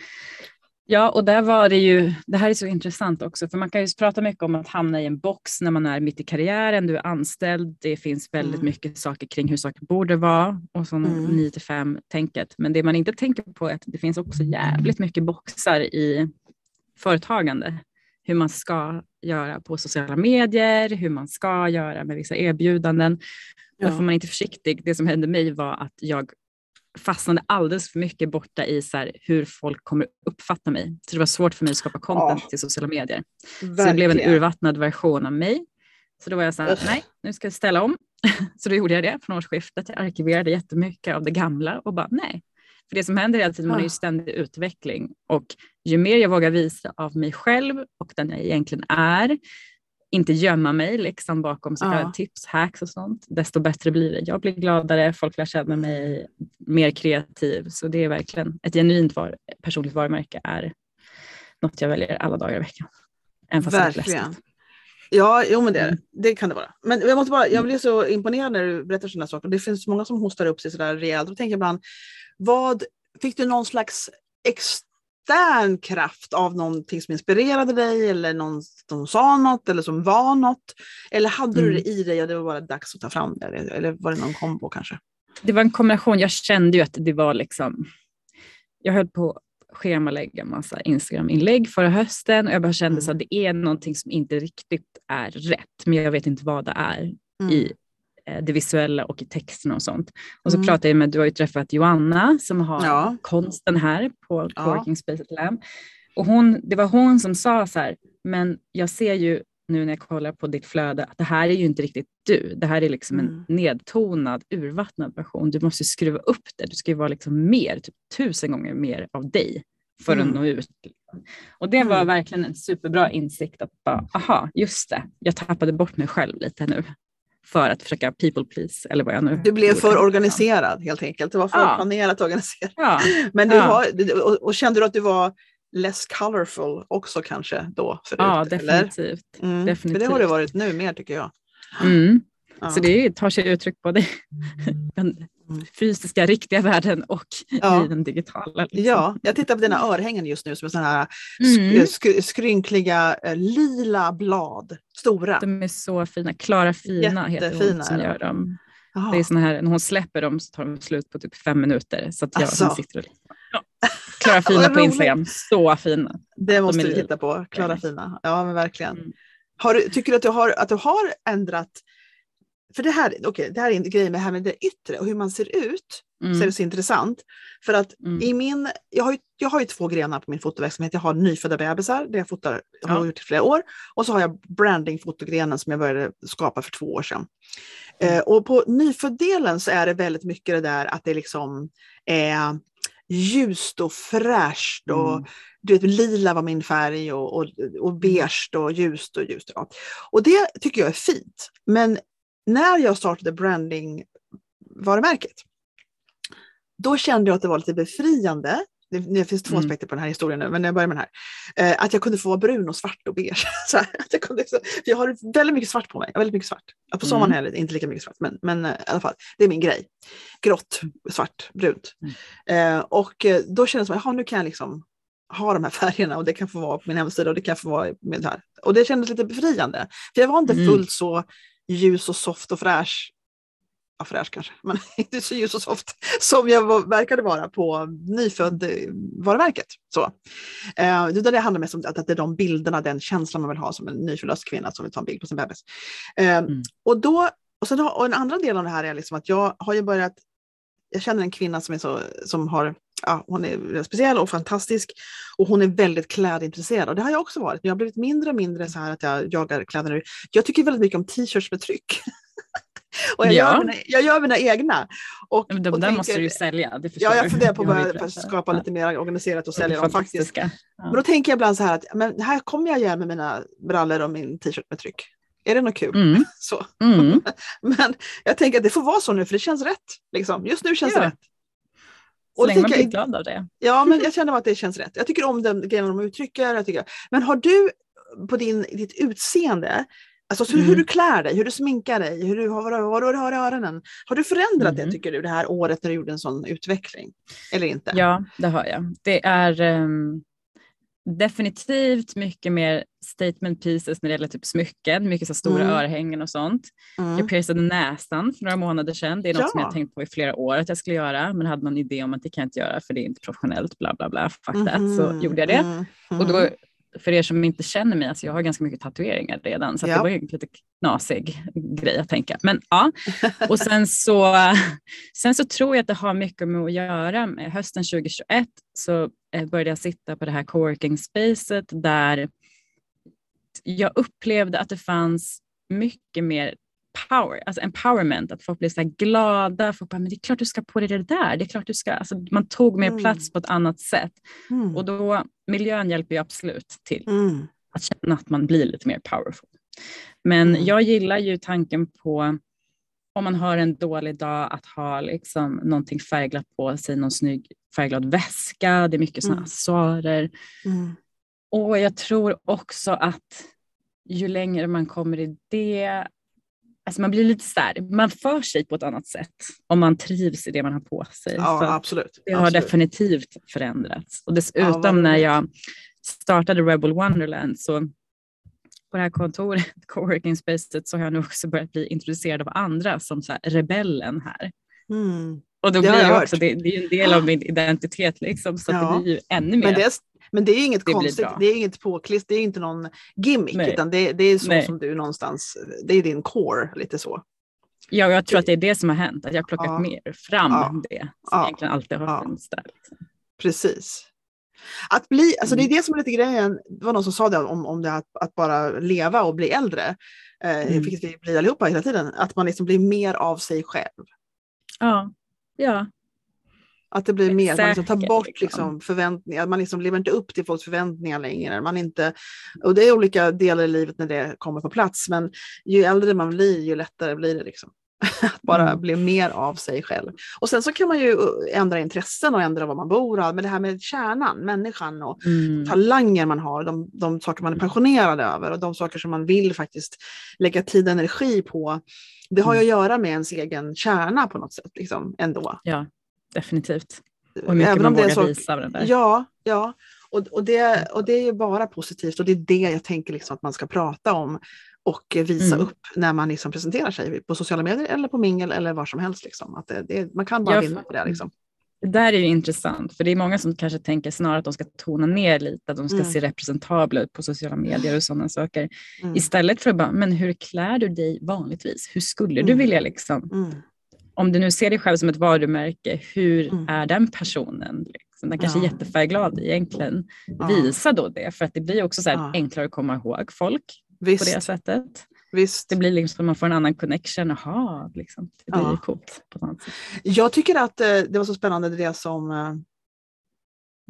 Ja, och där var det ju, det här är så intressant också, för man kan ju prata mycket om att hamna i en box när man är mitt i karriären, du är anställd, det finns väldigt mycket saker kring hur saker borde vara, och sån 9-5-tänket. Men det man inte tänker på är att det finns också jävligt mycket boxar i företagande. Hur man ska göra på sociala medier, hur man ska göra med vissa erbjudanden. Ja. Och får man inte försiktig, det som hände mig var att jag fastnade alldeles för mycket borta i så här, hur folk kommer uppfatta mig. Så det var svårt för mig att skapa content till sociala medier. Verkligen. Så det blev en urvattnad version av mig. Så då var jag så här, nej, nu ska jag ställa om. Så då gjorde jag det från årsskiftet. Jag arkiverade jättemycket av det gamla och bara nej. För det som händer hela tiden, man är ju ständig utveckling. Och ju mer jag vågar visa av mig själv och den jag egentligen är, inte gömma mig liksom bakom så här tips, hacks och sånt, desto bättre blir det. Jag blir gladare, folk lär känna mig, mer kreativ. Så det är verkligen ett genuint personligt varumärke är något jag väljer alla dagar i veckan. Verkligen. Ja, jo, men det kan det vara. Men jag blir så imponerad när du berättar sådana saker. Det finns många som hostar upp sig sådär rejält. Då tänker jag ibland, fick du någon slags extern kraft av någonting som inspirerade dig, eller någon som sa något eller som var något, eller hade du det i dig och det var bara dags att ta fram det, eller var det någon kombo kanske? Det var en kombination. Jag kände ju att det var liksom, jag höll på att schemalägga en massa Instagram-inlägg förra hösten, och jag bara kände så att det är någonting som inte riktigt är rätt, men jag vet inte vad det är i det visuella och i texten och sånt. Och så pratade jag med, du har ju träffat Johanna som har konsten här på Working Space at LAM. Och det var hon som sa så här, men jag ser ju nu när jag kollar på ditt flöde att det här är ju inte riktigt du. Det här är liksom en nedtonad, urvattnad version. Du måste skruva upp det. Du ska ju vara liksom mer, typ 1000 gånger mer av dig för att nå ut. Och det var verkligen en superbra insikt att bara, aha, just det. Jag tappade bort mig själv lite nu. För att försöka people please, eller vad jag nu... Du blev för organiserad helt enkelt. Det var för planerat och organiserat. Ja. Men du och kände du att du var less colorful också kanske då? Förut, ja, definitivt. Eller? Definitivt. För det har det varit nu mer tycker jag. Så det tar sig uttryck både den fysiska, riktiga världen och i den digitala. Liksom. Ja, jag tittar på dina örhängen just nu som är sådana här skrynkliga lila blad. Stora. De är så fina. Klara Fina heter hon som gör dem. Aha. Det är såna här, när hon släpper dem så tar de slut på typ 5 minuter. Så att jag sitter och liksom. Klara Fina på Instagram. Så fina. Det måste vi titta på. Klara Fina. Ja, men verkligen. Tycker du att du har ändrat För det här, det här är grejen med, det yttre och hur man ser ut, så är det så intressant. För att i min, jag har ju två grenar på min fotoverksamhet. Jag har nyfödda bebisar, det jag fotar, har gjort i flera år. Och så har jag branding-fotogrenen som jag började skapa för 2 år sedan. Och på nyföddelen så är det väldigt mycket det där att det liksom är ljust och fräscht och du vet, lila var min färg och beige och ljust och ljust. Ja. Och det tycker jag är fint. Men när jag startade branding-varumärket, då kände jag att det var lite befriande. Det finns 2 aspekter på den här historien nu, men jag börjar med den här. Att jag kunde få vara brun och svart och beige. Så här, att jag kunde, jag har väldigt mycket svart på mig. Väldigt mycket svart. På sommaren är det inte lika mycket svart, men i alla fall, det är min grej. Grått, svart, brunt. Och då kändes det som att nu kan jag liksom ha de här färgerna, och det kan få vara på min hemsida och det kan få vara med det här. Och det kändes lite befriande. För jag var inte fullt så ljus och soft och fräsch. Ja, fräsch kanske, men inte så ljus och soft som jag verkade vara på nyfödd varumärket. Så. Det handlar mest om att det är de bilderna, den känslan man vill ha som en nyfödlös kvinna som vill ta en bild på sin bebis. Och en andra del av det här är liksom att jag har ju börjat, jag känner en kvinna hon är speciell och fantastisk, och hon är väldigt klädintresserad, och det har jag också varit, men jag har blivit mindre och mindre så här att jag jagar kläder nu. Jag tycker väldigt mycket om t-shirts med tryck. Och jag gör mina egna. Och de där tänker, måste du ju sälja. Det förstår jag funderar på att skapa lite mer organiserat och sälja dem faktiskt. Ja. Men då tänker jag ibland så här att men här kommer jag igen med mina brallor och min t-shirt med tryck. Är det något kul? Så. Men jag tänker att det får vara så nu, för det känns rätt. Liksom. Just nu känns det rätt. Så och länge man blir glad av det. Ja, men jag känner att det känns rätt. Jag tycker om den grejen de uttrycker. Men har du på ditt utseende... Alltså hur du klär dig, hur du sminkar dig, hur du har öronen. Har du förändrat det, tycker du, det här året när du gjorde en sån utveckling? Eller inte? Ja, det har jag. Det är definitivt mycket mer statement pieces när det gäller typ smycken. Mycket så stora örhängen och sånt. Jag piercade näsan för några månader sedan. Det är något som jag tänkt på i flera år att jag skulle göra. Men hade någon idé om att det kan jag inte göra för det är inte professionellt, bla bla bla. Så gjorde jag det. Och då... För er som inte känner mig, alltså jag har ganska mycket tatueringar redan. Så det var ju en lite knasig grej att tänka. Men ja, och sen så tror jag att det har mycket med att göra. Hösten 2021 så började jag sitta på det här coworking-spacet där jag upplevde att det fanns mycket mer power, alltså empowerment, att folk blev så här glada, folk bara, men det är klart du ska på dig det där, det är klart du ska, alltså man tog mer plats på ett annat sätt, och då, miljön hjälper ju absolut till att känna att man blir lite mer powerful, men jag gillar ju tanken på, om man har en dålig dag, att ha liksom någonting färgglatt på sig, någon snygg färgglad väska, det är mycket sådana accessoarer, och jag tror också att ju längre man kommer i det, alltså man blir lite sär, man för sig på ett annat sätt om man trivs i det man har på sig. Ja, så absolut. Det har definitivt förändrats. Och dessutom när jag startade Rebel Wonderland, så på det här kontoret, coworking spacet, så har jag nu också börjat bli introducerad av andra som så här, rebellen här. Och då blir jag också, det är ju en del av min identitet liksom, så det blir ju ännu mer. Men det är inget konstigt, det är inget påklist, det är inte någon gimmick, utan det är så som du någonstans, det är din core, lite så. Ja, jag tror att det är det som har hänt, att jag har plockat mer fram det som egentligen alltid har funnits där. Liksom. Precis. Att bli, alltså det är det som är lite grejen, det var någon som sa det om det, att bara leva och bli äldre, vilket vi blir allihopa hela tiden, att man liksom blir mer av sig själv. Ja. Att det blir mer, man liksom tar bort liksom förväntningar, man liksom lever inte upp till folks förväntningar längre, man inte, och det är olika delar i livet när det kommer på plats, men ju äldre man blir, ju lättare blir det liksom, att bara bli mer av sig själv. Och sen så kan man ju ändra intressen och ändra var man bor, men det här med kärnan, människan och talanger man har, de saker man är passionerad över och de saker som man vill faktiskt lägga tid och energi på, det har ju att göra med ens egen kärna på något sätt liksom, ändå. Ja. Definitivt. Och mycket även om man vågar visa den där. Ja. Och det är ju bara positivt. Och det är det jag tänker liksom att man ska prata om och visa upp när man liksom presenterar sig på sociala medier eller på mingel eller var som helst. Liksom. Att man kan bara vinna på det. Liksom. Det där är ju intressant, för det är många som kanske tänker snarare att de ska tona ner lite, att de ska se representabla ut på sociala medier och sådana saker. Mm. Istället för att bara, men hur klär du dig vanligtvis? Hur skulle du vilja liksom? Mm. Om du nu ser dig själv som ett varumärke, hur är den personen? Liksom? Den kanske är jättefärgglad egentligen. Visa då det, för att det blir också så här enklare att komma ihåg folk på det sättet. Visst. Det blir liksom att man får en annan connection. Aha, liksom. Det blir coolt på något sätt. Jag tycker att det var så spännande det som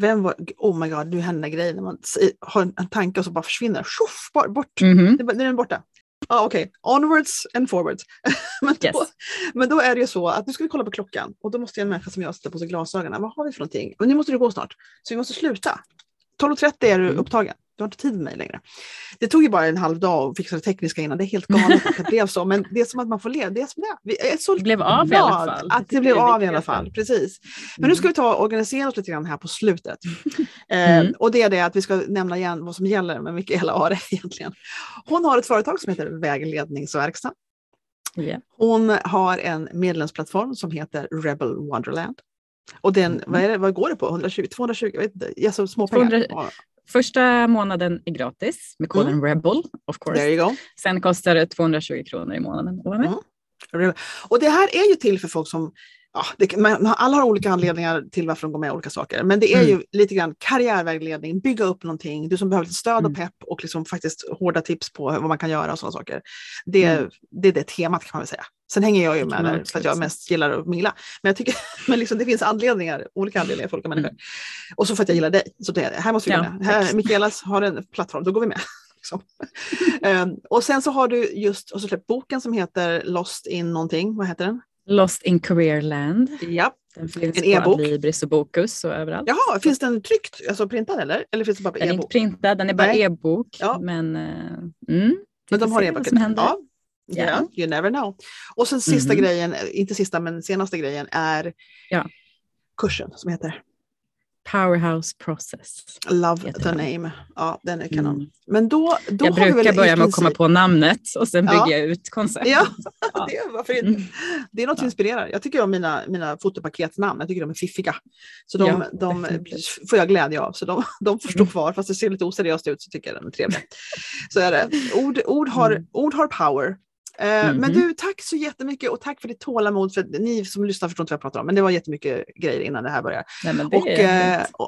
vem var, oh my god, nu händer grejer när man har en tanke och så bara försvinner. Tjoff, bort. Mm-hmm. Den är borta. Ja, okej. Onwards and forwards. men då är det ju så att nu ska vi kolla på klockan och då måste jag en människa som jag sätter på sig glasögonen. Vad har vi för någonting? Men nu måste du gå snart. Så vi måste sluta. 12:30 är du upptagen. Du har inte tid med mig längre. Det tog ju bara en halv dag att fixa det tekniska innan. Det är helt galet att det blev så. Men det är som att man får leva. Det är som det är. Det blev av i alla fall. Att det blev av i alla fall. Precis. Men nu ska vi ta och organisera oss lite grann här på slutet. Och det är det att vi ska nämna igen vad som gäller med Mikaela Are egentligen. Hon har ett företag som heter Vägledningsverkstan. Hon har en medlemsplattform som heter Rebel Wonderland. Och den, vad går det på? 120, 220? Jag vet inte. Ja, så små pengar. 200. Första månaden är gratis med koden Rebel, of course. There you go. Sen kostar det 220 kronor i månaden. Och det här är ju till för folk som, alla har olika anledningar till varför de går med olika saker. Men det är ju lite grann karriärvägledning, bygga upp någonting. Du som behöver lite stöd och pepp och liksom faktiskt hårda tips på vad man kan göra och sådana saker. Det är det temat kan man väl säga. Sen hänger jag ju med där för att jag mest gillar att mingla. Men jag tycker men liksom, det finns olika anledningar för olika människor. Och så för att jag gillar dig. Så det här måste vi gå med. Här, Mikaelas har en plattform, då går vi med. Liksom. Och sen så har du just och så släppt boken som heter Lost in någonting. Vad heter den? Lost in Career Land. Ja. Den finns en e-bok. På Adlibris och Bokus och överallt. Jaha, finns den tryckt? Alltså printad eller? Eller finns det bara e-bok? Den är inte printad, den är bara e-bok. Ja. Men, men de har e-boken. Ja. Yeah, you never know. Och sen sista grejen, inte sista men senaste grejen är kursen som heter Powerhouse Process. Love the name. Ja, den är kanon. Men då jag brukar börja med att komma på namnet och sen bygga ut konceptet. Ja, varför inte? Det är något som inspirerar. Jag tycker om mina fotopaketsnamn. Jag tycker de är fiffiga. Så de får jag glädje av. Så de förstår kvar. Fast det ser lite oseriöst ut så tycker jag den är trevlig. Så är det. Ord har power. Men du, tack så jättemycket och tack för ditt tålamod, för ni som lyssnar förstår inte vad jag pratar om, men det var jättemycket grejer innan det här började.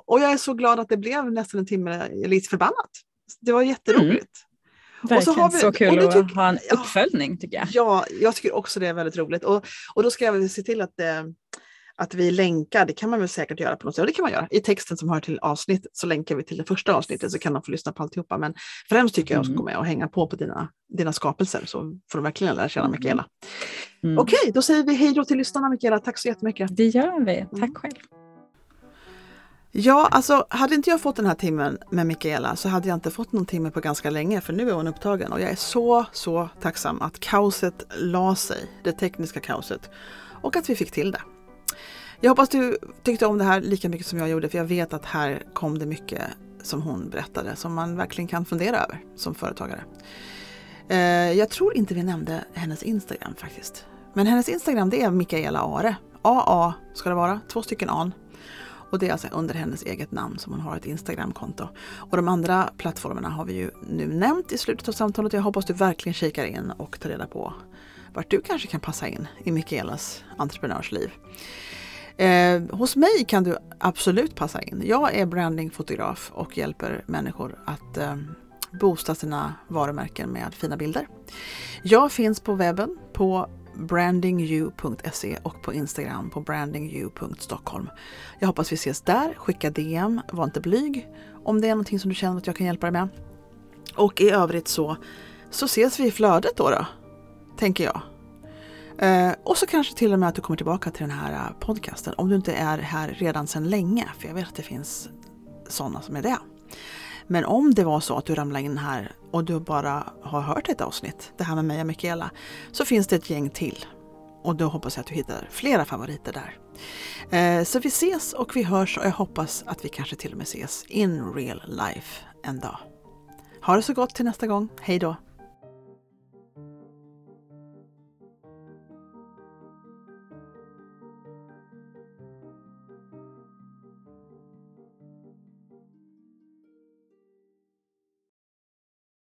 Och jag är så glad att det blev nästan en timme lite förbannat. Det var jätteroligt. Och så har vi, så kul att ha en uppföljning tycker jag. Ja, jag tycker också det är väldigt roligt och då ska jag se till att vi länkar, det kan man väl säkert göra på något sätt, det kan man göra, i texten som hör till avsnittet så länkar vi till det första avsnittet så kan de få lyssna på alltihopa, men främst tycker jag att de ska gå med och hänga på dina skapelser så får de verkligen lära känna Mikaela. Okej, då säger vi hej då till lyssnarna Mikaela, tack så jättemycket. Det gör vi, tack själv. Ja, alltså hade inte jag fått den här timmen med Mikaela så hade jag inte fått någon timme på ganska länge för nu är hon upptagen och jag är så tacksam att kaoset la sig, det tekniska kaoset och att vi fick till det. Jag hoppas du tyckte om det här lika mycket som jag gjorde för jag vet att här kom det mycket som hon berättade som man verkligen kan fundera över som företagare. Jag tror inte vi nämnde hennes Instagram faktiskt. Men hennes Instagram det är Mikaela Are. AA ska det vara, 2 stycken A. Och det är alltså under hennes eget namn som hon har ett Instagramkonto. Och de andra plattformarna har vi ju nu nämnt i slutet av samtalet. Jag hoppas du verkligen kikar in och tar reda på vart du kanske kan passa in i Mikaelas entreprenörsliv. Hos mig kan du absolut passa in. Jag är brandingfotograf och hjälper människor att boosta sina varumärken med fina bilder. Jag finns på webben på brandingyou.se och på Instagram på brandingyou.stockholm. Jag hoppas vi ses där. Skicka DM, var inte blyg om det är någonting som du känner att jag kan hjälpa dig med. Och i övrigt så ses vi i flödet då tänker jag. Och så kanske till och med att du kommer tillbaka till den här podcasten om du inte är här redan sedan länge för jag vet att det finns sådana som är det. Men om det var så att du ramlar in här och du bara har hört ett avsnitt, det här med mig och Mikaela, så finns det ett gäng till och då hoppas jag att du hittar flera favoriter där. Så vi ses och vi hörs och jag hoppas att vi kanske till och med ses in real life en dag. Ha det så gott till nästa gång, hej då!